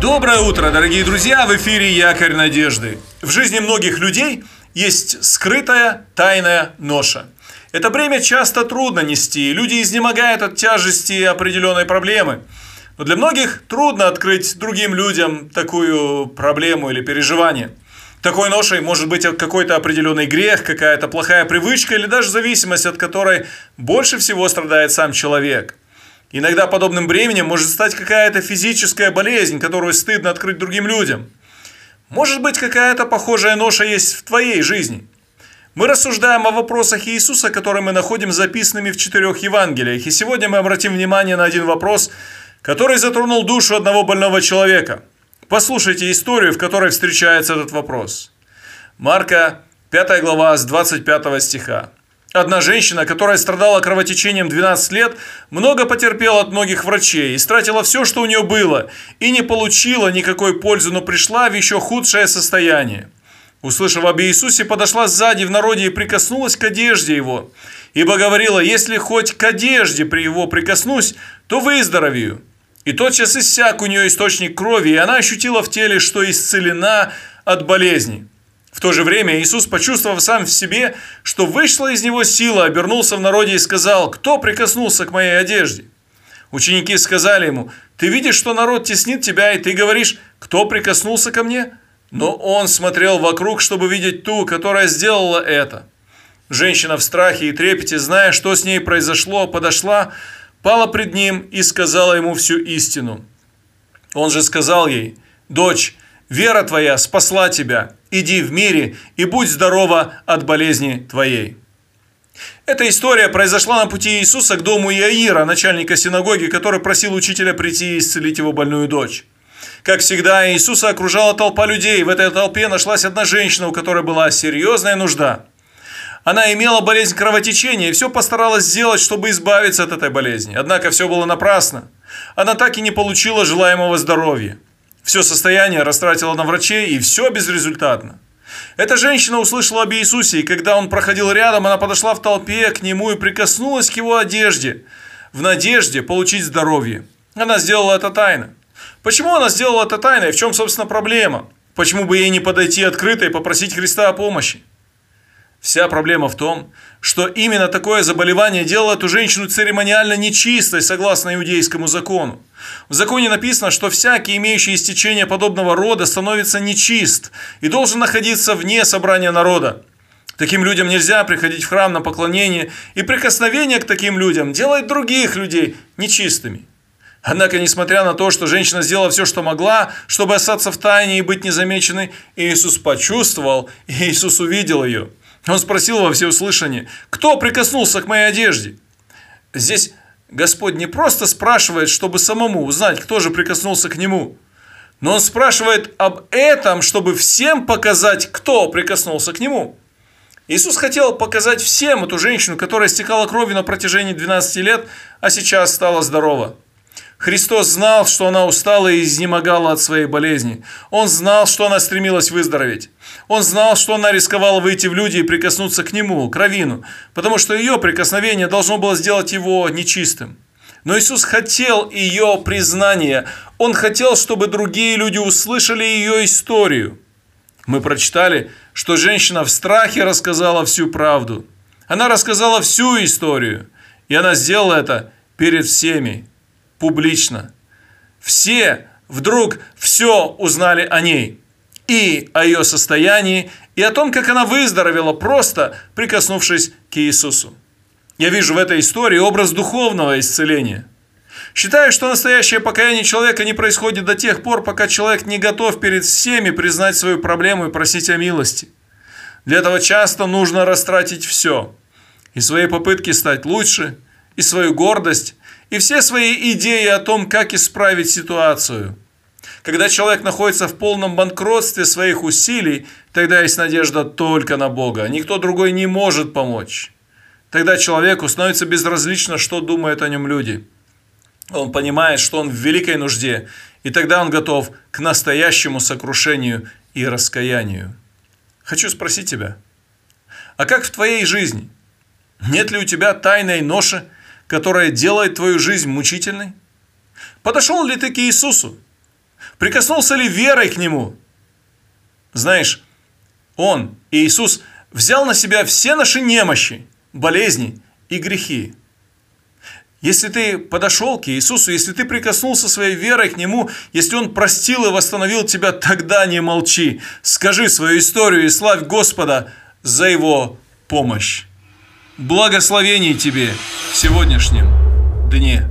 Доброе утро, дорогие друзья! В эфире «Якорь Надежды». В жизни многих людей есть скрытая тайная ноша. Это бремя часто трудно нести, люди изнемогают от тяжести определенной проблемы. Но для многих трудно открыть другим людям такую проблему или переживание. Такой ношей может быть какой-то определенный грех, какая-то плохая привычка или даже зависимость, от которой больше всего страдает сам человек. Иногда подобным бременем может стать какая-то физическая болезнь, которую стыдно открыть другим людям. Может быть, какая-то похожая ноша есть в твоей жизни. Мы рассуждаем о вопросах Иисуса, которые мы находим записанными в 4 Евангелиях. И сегодня мы обратим внимание на один вопрос, который затронул душу одного больного человека. Послушайте историю, в которой встречается этот вопрос. Марка, 5 глава, с 25 стиха. Одна женщина, которая страдала кровотечением 12 лет, много потерпела от многих врачей, истратила все, что у нее было, и не получила никакой пользы, но пришла в еще худшее состояние. Услышав об Иисусе, подошла сзади в народе и прикоснулась к одежде Его, ибо говорила: «Если хоть к одежде при Его прикоснусь, то выздоровею». И тотчас иссяк у нее источник крови, и она ощутила в теле, что исцелена от болезни. В то же время Иисус, почувствовав сам в себе, что вышла из него сила, обернулся в народе и сказал: «Кто прикоснулся к моей одежде?» Ученики сказали ему: «Ты видишь, что народ теснит тебя, и ты говоришь: кто прикоснулся ко мне?» Но он смотрел вокруг, чтобы видеть ту, которая сделала это. Женщина в страхе и трепете, зная, что с ней произошло, подошла, пала пред ним и сказала ему всю истину. Он же сказал ей: «Дочь, вера твоя спасла тебя. Иди в мире и будь здорова от болезни твоей». Эта история произошла на пути Иисуса к дому Иаира, начальника синагоги, который просил учителя прийти и исцелить его больную дочь. Как всегда, Иисуса окружала толпа людей. В этой толпе нашлась одна женщина, у которой была серьезная нужда. Она имела болезнь кровотечения и все постаралась сделать, чтобы избавиться от этой болезни. Однако все было напрасно. Она так и не получила желаемого здоровья. Все состояние растратила на врачей, и все безрезультатно. Эта женщина услышала об Иисусе, и когда он проходил рядом, она подошла в толпе к нему и прикоснулась к его одежде, в надежде получить здоровье. Она сделала это тайно. Почему она сделала это тайно, и в чем, собственно, проблема? Почему бы ей не подойти открыто и попросить Христа о помощи? Вся проблема в том, что именно такое заболевание делало эту женщину церемониально нечистой, согласно иудейскому закону. В законе написано, что всякий, имеющий истечение подобного рода, становится нечист и должен находиться вне собрания народа. Таким людям нельзя приходить в храм на поклонение, и прикосновение к таким людям делает других людей нечистыми. Однако, несмотря на то, что женщина сделала все, что могла, чтобы остаться в тайне и быть незамеченной, Иисус почувствовал, и Иисус увидел ее. Он спросил во всеуслышание: «Кто прикоснулся к моей одежде?» Здесь Господь не просто спрашивает, чтобы самому узнать, кто же прикоснулся к Нему, но Он спрашивает об этом, чтобы всем показать, кто прикоснулся к Нему. Иисус хотел показать всем эту женщину, которая истекала кровью на протяжении 12 лет, а сейчас стала здорова. Христос знал, что она устала и изнемогала от своей болезни. Он знал, что она стремилась выздороветь. Он знал, что она рисковала выйти в люди и прикоснуться к Нему, к раввину, потому что ее прикосновение должно было сделать его нечистым. Но Иисус хотел ее признания. Он хотел, чтобы другие люди услышали ее историю. Мы прочитали, что женщина в страхе рассказала всю правду. Она рассказала всю историю. И она сделала это перед всеми. Публично. Все вдруг все узнали о ней. И о ее состоянии, и о том, как она выздоровела, просто прикоснувшись к Иисусу. Я вижу в этой истории образ духовного исцеления. Считаю, что настоящее покаяние человека не происходит до тех пор, пока человек не готов перед всеми признать свою проблему и просить о милости. Для этого часто нужно растратить все. И свои попытки стать лучше, и свою гордость, и все свои идеи о том, как исправить ситуацию. Когда человек находится в полном банкротстве своих усилий, тогда есть надежда только на Бога. Никто другой не может помочь. Тогда человеку становится безразлично, что думают о нем люди. Он понимает, что он в великой нужде, и тогда он готов к настоящему сокрушению и раскаянию. Хочу спросить тебя, а как в твоей жизни? Нет ли у тебя тайной ноши, которая делает твою жизнь мучительной? Подошел ли ты к Иисусу? Прикоснулся ли верой к нему? Знаешь, он, Иисус, взял на себя все наши немощи, болезни и грехи. Если ты подошел к Иисусу, если ты прикоснулся своей верой к Нему, если Он простил и восстановил тебя, тогда не молчи. Скажи свою историю и славь Господа за Его помощь. Благословений тебе в сегодняшнем дне.